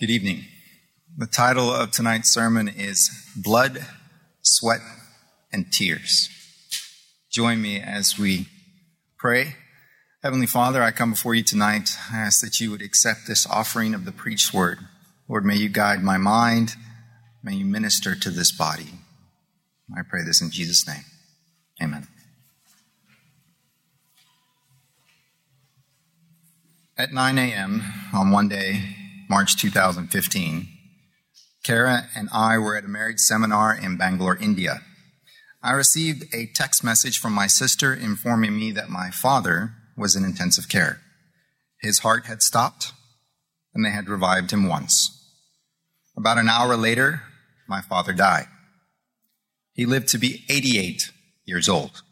Good evening. The title of tonight's sermon is Blood, Sweat, and Tears. Join me as we pray. Heavenly Father, I come before you tonight. I ask that you would accept this offering of the preached word. Lord, may you guide my mind. May you minister to this body. I pray this in Jesus' name. Amen. At 9 a.m. on one day, March 2015, Kara and I were at a marriage seminar in Bangalore, India. I received a text message from my sister informing me that my father was in intensive care. His heart had stopped, and they had revived him once. About an hour later, my father died. He lived to be 88 years old.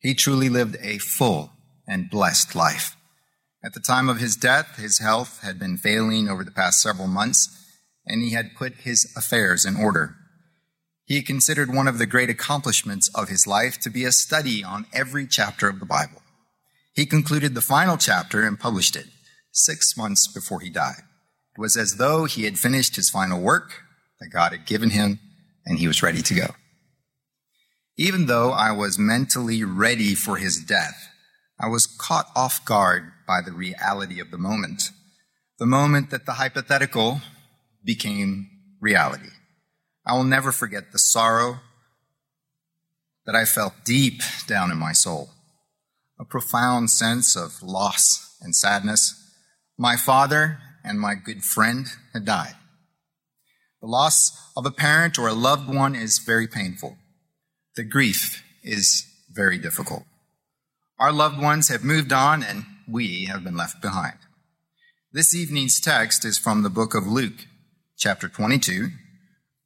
He truly lived a full and blessed life. At the time of his death, his health had been failing over the past several months, and he had put his affairs in order. He considered one of the great accomplishments of his life to be a study on every chapter of the Bible. He concluded the final chapter and published it 6 months before he died. It was as though he had finished his final work that God had given him, and he was ready to go. Even though I was mentally ready for his death, I was caught off guard by the reality of the moment that the hypothetical became reality. I will never forget the sorrow that I felt deep down in my soul, a profound sense of loss and sadness. My father and my good friend had died. The loss of a parent or a loved one is very painful. The grief is very difficult. Our loved ones have moved on, and we have been left behind. This evening's text is from the book of Luke, chapter 22,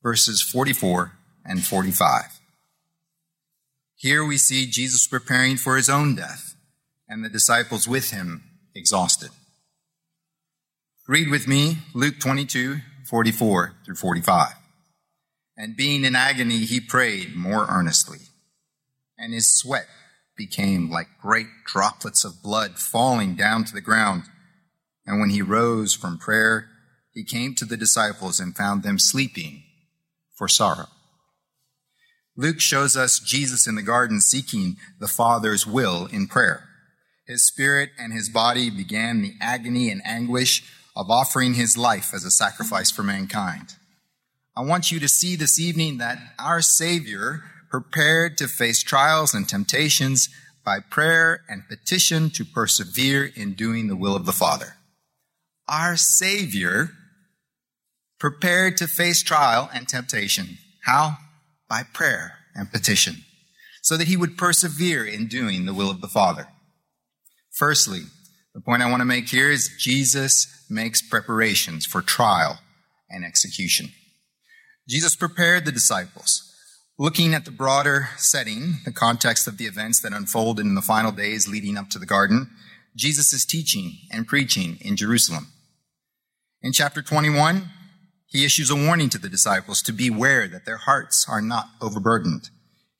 verses 44 and 45. Here we see Jesus preparing for his own death, and the disciples with him exhausted. Read with me Luke 22, 44 through 45. And being in agony, he prayed more earnestly, and his sweat became like great droplets of blood falling down to the ground. And when he rose from prayer, he came to the disciples and found them sleeping for sorrow. Luke shows us Jesus in the garden seeking the Father's will in prayer. His spirit and his body began the agony and anguish of offering his life as a sacrifice for mankind. I want you to see this evening that our Savior prepared to face trials and temptations by prayer and petition to persevere in doing the will of the Father. Our Savior prepared to face trial and temptation. How? By prayer and petition, so that he would persevere in doing the will of the Father. Firstly, the point I want to make here is Jesus makes preparations for trial and execution. Jesus prepared the disciples. Looking at the broader setting, the context of the events that unfolded in the final days leading up to the garden, Jesus is teaching and preaching in Jerusalem. In chapter 21, he issues a warning to the disciples to beware that their hearts are not overburdened.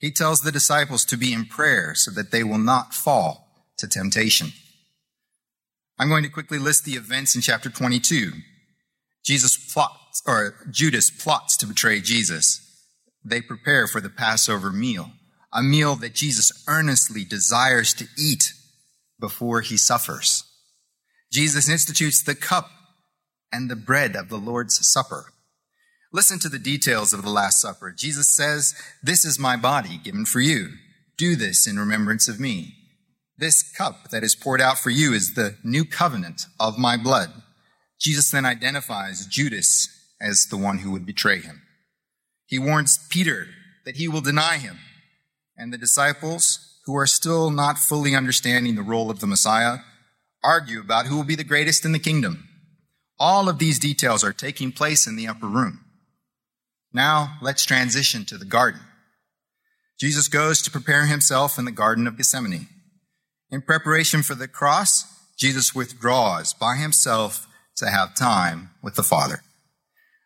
He tells the disciples to be in prayer so that they will not fall to temptation. I'm going to quickly list the events in chapter 22. Judas plots to betray Jesus. They prepare for the Passover meal, a meal that Jesus earnestly desires to eat before he suffers. Jesus institutes the cup and the bread of the Lord's Supper. Listen to the details of the Last Supper. Jesus says, "This is my body given for you. Do this in remembrance of me. This cup that is poured out for you is the new covenant of my blood." Jesus then identifies Judas as the one who would betray him. He warns Peter that he will deny him, and the disciples, who are still not fully understanding the role of the Messiah, argue about who will be the greatest in the kingdom. All of these details are taking place in the upper room. Now, let's transition to the garden. Jesus goes to prepare himself in the Garden of Gethsemane. In preparation for the cross, Jesus withdraws by himself to have time with the Father.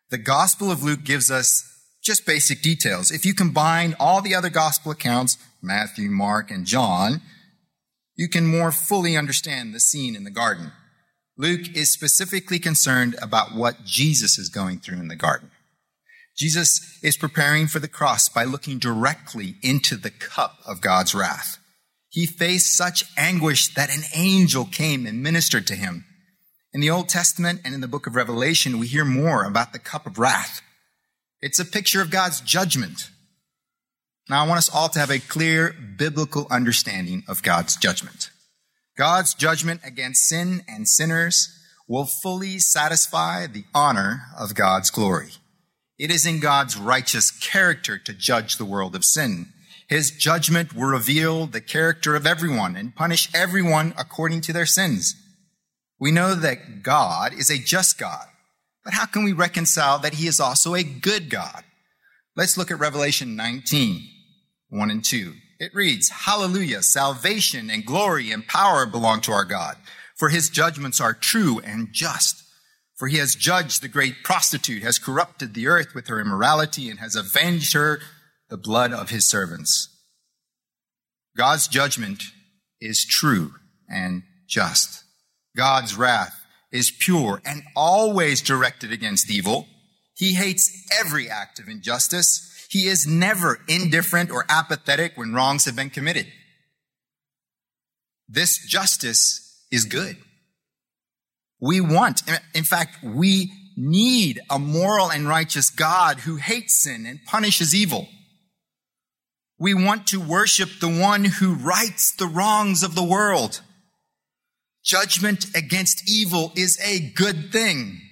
The Gospel of Luke gives us just basic details. If you combine all the other gospel accounts, Matthew, Mark, and John, you can more fully understand the scene in the garden. Luke is specifically concerned about what Jesus is going through in the garden. Jesus is preparing for the cross by looking directly into the cup of God's wrath. He faced such anguish that an angel came and ministered to him. In the Old Testament and in the book of Revelation, we hear more about the cup of wrath. It's a picture of God's judgment. Now, I want us all to have a clear biblical understanding of God's judgment. God's judgment against sin and sinners will fully satisfy the honor of God's glory. It is in God's righteous character to judge the world of sin. His judgment will reveal the character of everyone and punish everyone according to their sins. We know that God is a just God, but how can we reconcile that he is also a good God? Let's look at Revelation 19:1-2. It reads, "Hallelujah, salvation and glory and power belong to our God, for his judgments are true and just. For he has judged the great prostitute, has corrupted the earth with her immorality, and has avenged her the blood of his servants." God's judgment is true and just. God's wrath is pure and always directed against evil. He hates every act of injustice. He is never indifferent or apathetic when wrongs have been committed. This justice is good. We want, in fact, we need a moral and righteous God who hates sin and punishes evil. We want to worship the one who rights the wrongs of the world. Judgment against evil is a good thing.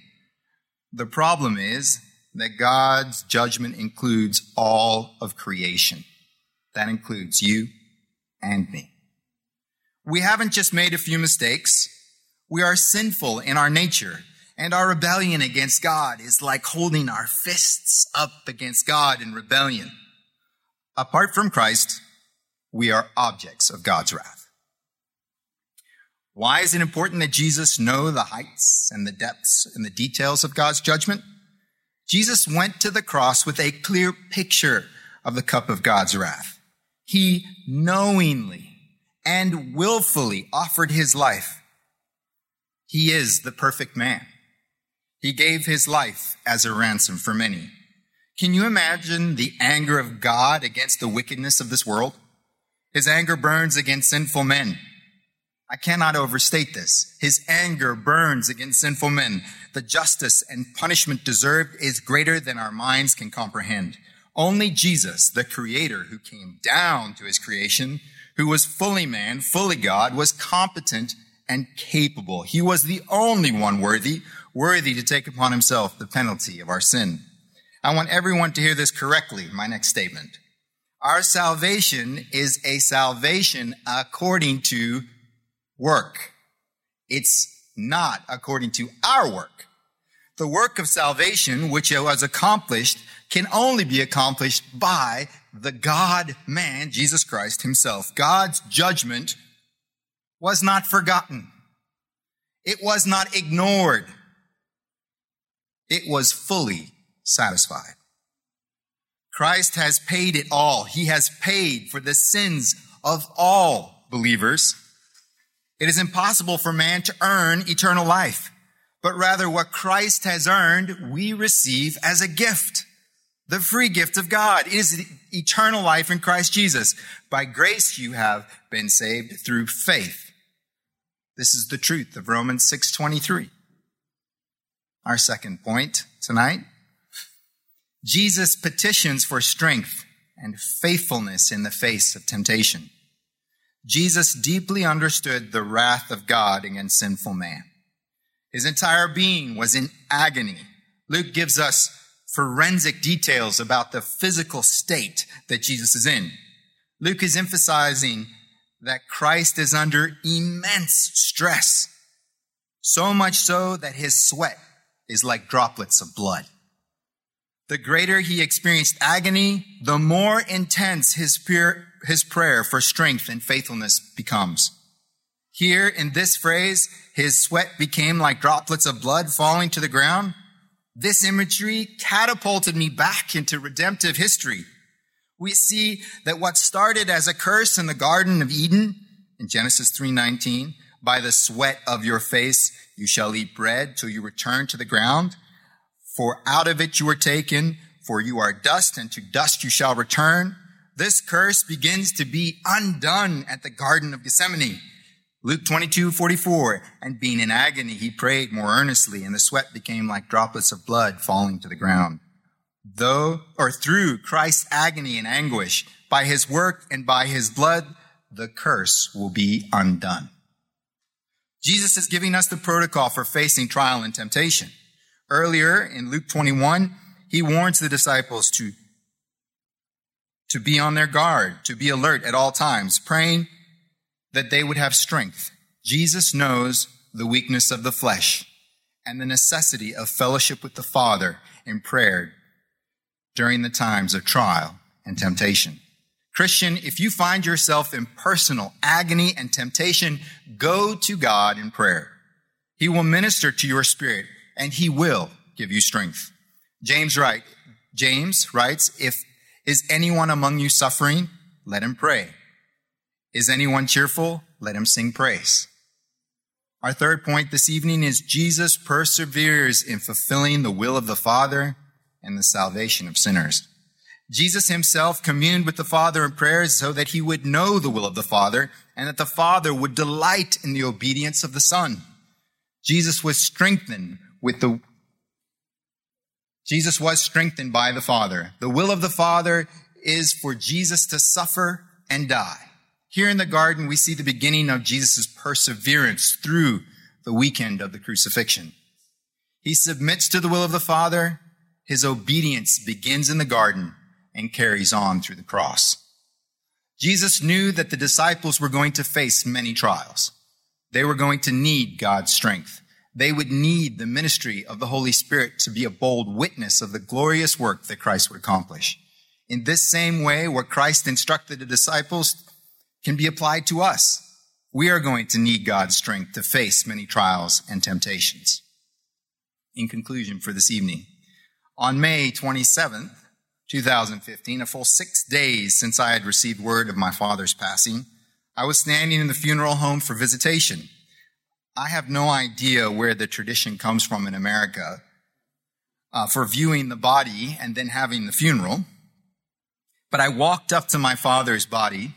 The problem is that God's judgment includes all of creation. That includes you and me. We haven't just made a few mistakes. We are sinful in our nature, and our rebellion against God is like holding our fists up against God in rebellion. Apart from Christ, we are objects of God's wrath. Why is it important that Jesus know the heights and the depths and the details of God's judgment? Jesus went to the cross with a clear picture of the cup of God's wrath. He knowingly and willfully offered his life. He is the perfect man. He gave his life as a ransom for many. Can you imagine the anger of God against the wickedness of this world? His anger burns against sinful men. I cannot overstate this. His anger burns against sinful men. The justice and punishment deserved is greater than our minds can comprehend. Only Jesus, the Creator who came down to his creation, who was fully man, fully God, was competent and capable. He was the only one worthy to take upon himself the penalty of our sin. I want everyone to hear this correctly, my next statement. Our salvation is a salvation according to work. It's not according to our work. The work of salvation, which was accomplished, can only be accomplished by the God-man, Jesus Christ himself. God's judgment was not forgotten. It was not ignored. It was fully satisfied. Christ has paid it all. He has paid for the sins of all believers. It is impossible for man to earn eternal life, but rather what Christ has earned, we receive as a gift, the free gift of God. It is eternal life in Christ Jesus. By grace you have been saved through faith. This is the truth of Romans 6:23. Our second point tonight, Jesus petitions for strength and faithfulness in the face of temptation. Jesus deeply understood the wrath of God against sinful man. His entire being was in agony. Luke gives us forensic details about the physical state that Jesus is in. Luke is emphasizing that Christ is under immense stress, so much so that his sweat is like droplets of blood. The greater he experienced agony, the more intense his prayer for strength and faithfulness becomes. Here in this phrase, his sweat became like droplets of blood falling to the ground. This imagery catapulted me back into redemptive history. We see that what started as a curse in the Garden of Eden in Genesis 3:19 By the sweat of your face you shall eat bread till you return to the ground. For out of it you were taken, for you are dust, and to dust you shall return. This curse begins to be undone at the Garden of Gethsemane. Luke 22:44. And being in agony, he prayed more earnestly, and the sweat became like droplets of blood falling to the ground. Through Christ's agony and anguish, by his work and by his blood, the curse will be undone. Jesus is giving us the protocol for facing trial and temptation. Earlier in Luke 21, he warns the disciples to be on their guard, to be alert at all times, praying that they would have strength. Jesus knows the weakness of the flesh and the necessity of fellowship with the Father in prayer during the times of trial and temptation. Christian, if you find yourself in personal agony and temptation, go to God in prayer. He will minister to your spirit, and he will give you strength. James writes, "If is anyone among you suffering? Let him pray. Is anyone cheerful? Let him sing praise." Our third point this evening is Jesus perseveres in fulfilling the will of the Father and the salvation of sinners. Jesus himself communed with the Father in prayers so that he would know the will of the Father and that the Father would delight in the obedience of the Son. Jesus was strengthened by the Father. The will of the Father is for Jesus to suffer and die. Here in the garden, we see the beginning of Jesus' perseverance through the weekend of the crucifixion. He submits to the will of the Father. His obedience begins in the garden and carries on through the cross. Jesus knew that the disciples were going to face many trials. They were going to need God's strength. They would need the ministry of the Holy Spirit to be a bold witness of the glorious work that Christ would accomplish. In this same way, what Christ instructed the disciples can be applied to us. We are going to need God's strength to face many trials and temptations. In conclusion for this evening, on May 27th, 2015, a full 6 days since I had received word of my father's passing, I was standing in the funeral home for visitation. I have no idea where the tradition comes from in America for viewing the body and then having the funeral, but I walked up to my father's body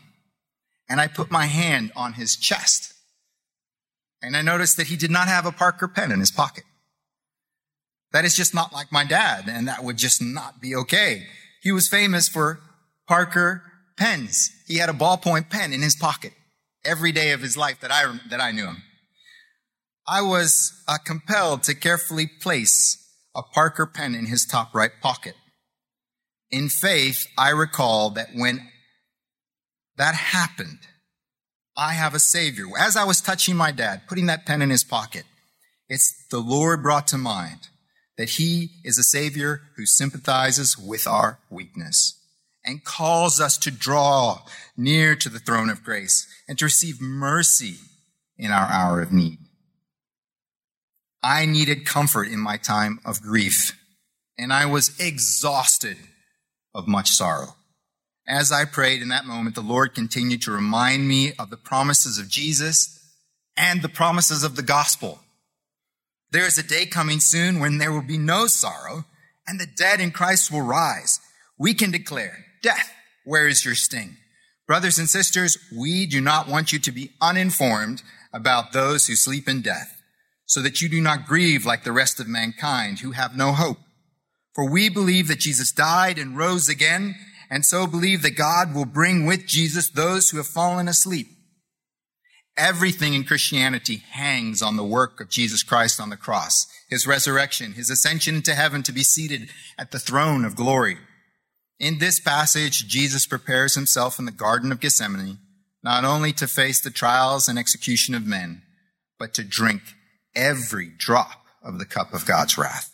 and I put my hand on his chest, and I noticed that he did not have a Parker pen in his pocket. That is just not like my dad, and that would just not be okay. He was famous for Parker pens. He had a ballpoint pen in his pocket every day of his life that I knew him. I was compelled to carefully place a Parker pen in his top right pocket. In faith, I recall that when that happened, I have a Savior. As I was touching my dad, putting that pen in his pocket, it's the Lord brought to mind that he is a Savior who sympathizes with our weakness and calls us to draw near to the throne of grace and to receive mercy in our hour of need. I needed comfort in my time of grief, and I was exhausted of much sorrow. As I prayed in that moment, the Lord continued to remind me of the promises of Jesus and the promises of the gospel. There is a day coming soon when there will be no sorrow, and the dead in Christ will rise. We can declare, "Death, where is your sting?" Brothers and sisters, we do not want you to be uninformed about those who sleep in death, so that you do not grieve like the rest of mankind who have no hope. For we believe that Jesus died and rose again, and so believe that God will bring with Jesus those who have fallen asleep. Everything in Christianity hangs on the work of Jesus Christ on the cross, his resurrection, his ascension into heaven to be seated at the throne of glory. In this passage, Jesus prepares himself in the Garden of Gethsemane, not only to face the trials and execution of men, but to drink every drop of the cup of God's wrath.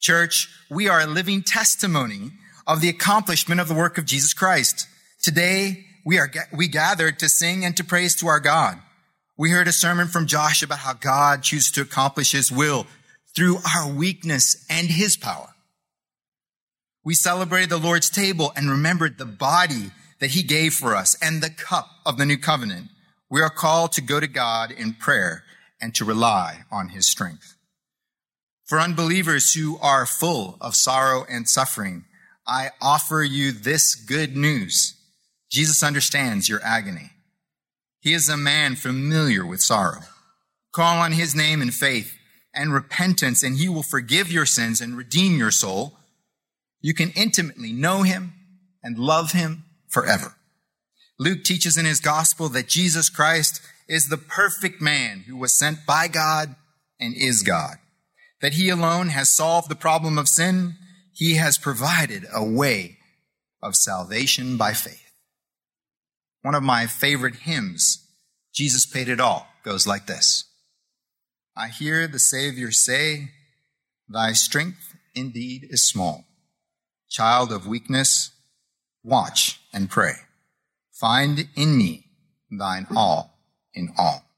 Church, we are a living testimony of the accomplishment of the work of Jesus Christ. Today, we gathered to sing and to praise to our God. We heard a sermon from Josh about how God chooses to accomplish his will through our weakness and his power. We celebrated the Lord's table and remembered the body that he gave for us and the cup of the new covenant. We are called to go to God in prayer and to rely on his strength. For unbelievers who are full of sorrow and suffering, I offer you this good news. Jesus understands your agony. He is a man familiar with sorrow. Call on his name in faith and repentance, and he will forgive your sins and redeem your soul. You can intimately know him and love him forever. Luke teaches in his gospel that Jesus Christ is the perfect man who was sent by God and is God, that he alone has solved the problem of sin. He has provided a way of salvation by faith. One of my favorite hymns, Jesus Paid It All, goes like this. I hear the Savior say, thy strength indeed is small. Child of weakness, watch and pray. Find in me thine all in all.